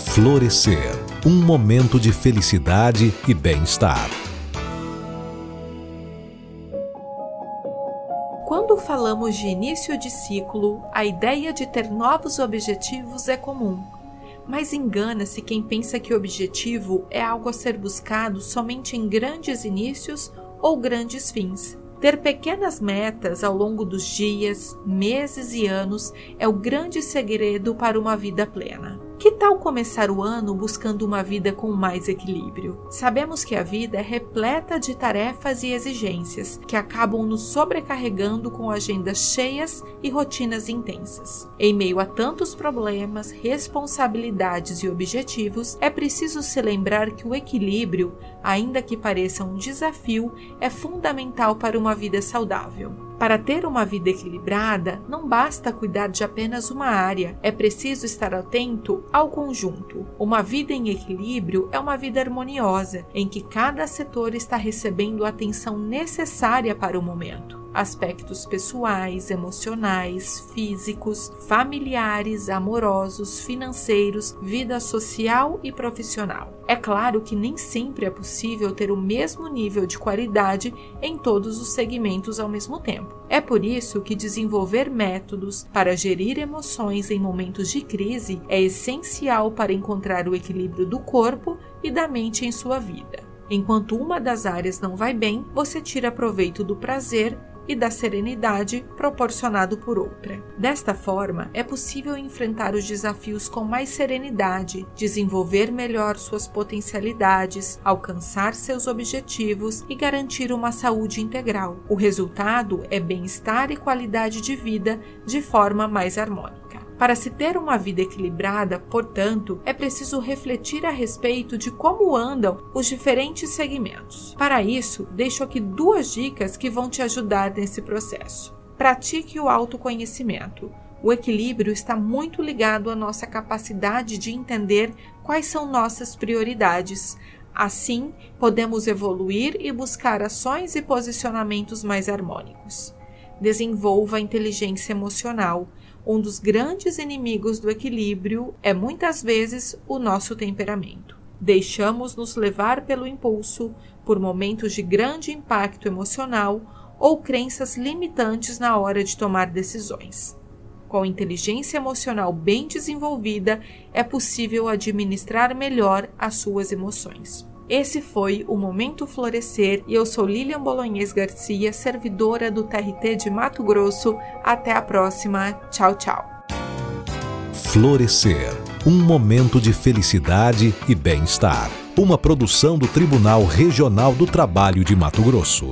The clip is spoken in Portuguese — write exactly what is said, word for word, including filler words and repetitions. Florescer, um momento de felicidade e bem-estar. Quando falamos de início de ciclo, a ideia de ter novos objetivos é comum. Mas engana-se quem pensa que o objetivo é algo a ser buscado somente em grandes inícios ou grandes fins. Ter pequenas metas ao longo dos dias, meses e anos é o grande segredo para uma vida plena. Que tal começar o ano buscando uma vida com mais equilíbrio? Sabemos que a vida é repleta de tarefas e exigências que acabam nos sobrecarregando com agendas cheias e rotinas intensas. Em meio a tantos problemas, responsabilidades e objetivos, é preciso se lembrar que o equilíbrio, ainda que pareça um desafio, é fundamental para uma vida saudável. Para ter uma vida equilibrada, não basta cuidar de apenas uma área, é preciso estar atento ao conjunto. Uma vida em equilíbrio é uma vida harmoniosa, em que cada setor está recebendo a atenção necessária para o momento. Aspectos pessoais, emocionais, físicos, familiares, amorosos, financeiros, vida social e profissional. É claro que nem sempre é possível ter o mesmo nível de qualidade em todos os segmentos ao mesmo tempo. É por isso que desenvolver métodos para gerir emoções em momentos de crise é essencial para encontrar o equilíbrio do corpo e da mente em sua vida. Enquanto uma das áreas não vai bem, você tira proveito do prazer e da serenidade proporcionado por outra. Desta forma, é possível enfrentar os desafios com mais serenidade, desenvolver melhor suas potencialidades, alcançar seus objetivos e garantir uma saúde integral. O resultado é bem-estar e qualidade de vida de forma mais harmônica. Para se ter uma vida equilibrada, portanto, é preciso refletir a respeito de como andam os diferentes segmentos. Para isso, deixo aqui duas dicas que vão te ajudar nesse processo. Pratique o autoconhecimento. O equilíbrio está muito ligado à nossa capacidade de entender quais são nossas prioridades. Assim, podemos evoluir e buscar ações e posicionamentos mais harmônicos. Desenvolva a inteligência emocional. Um dos grandes inimigos do equilíbrio é muitas vezes o nosso temperamento. Deixamos-nos levar pelo impulso, por momentos de grande impacto emocional ou crenças limitantes na hora de tomar decisões. Com inteligência emocional bem desenvolvida, é possível administrar melhor as suas emoções. Esse foi o Momento Florescer e eu sou Lilian Bolonhês Garcia, servidora do T R T de Mato Grosso. Até a próxima. Tchau, tchau. Florescer, um momento de felicidade e bem-estar. Uma produção do Tribunal Regional do Trabalho de Mato Grosso.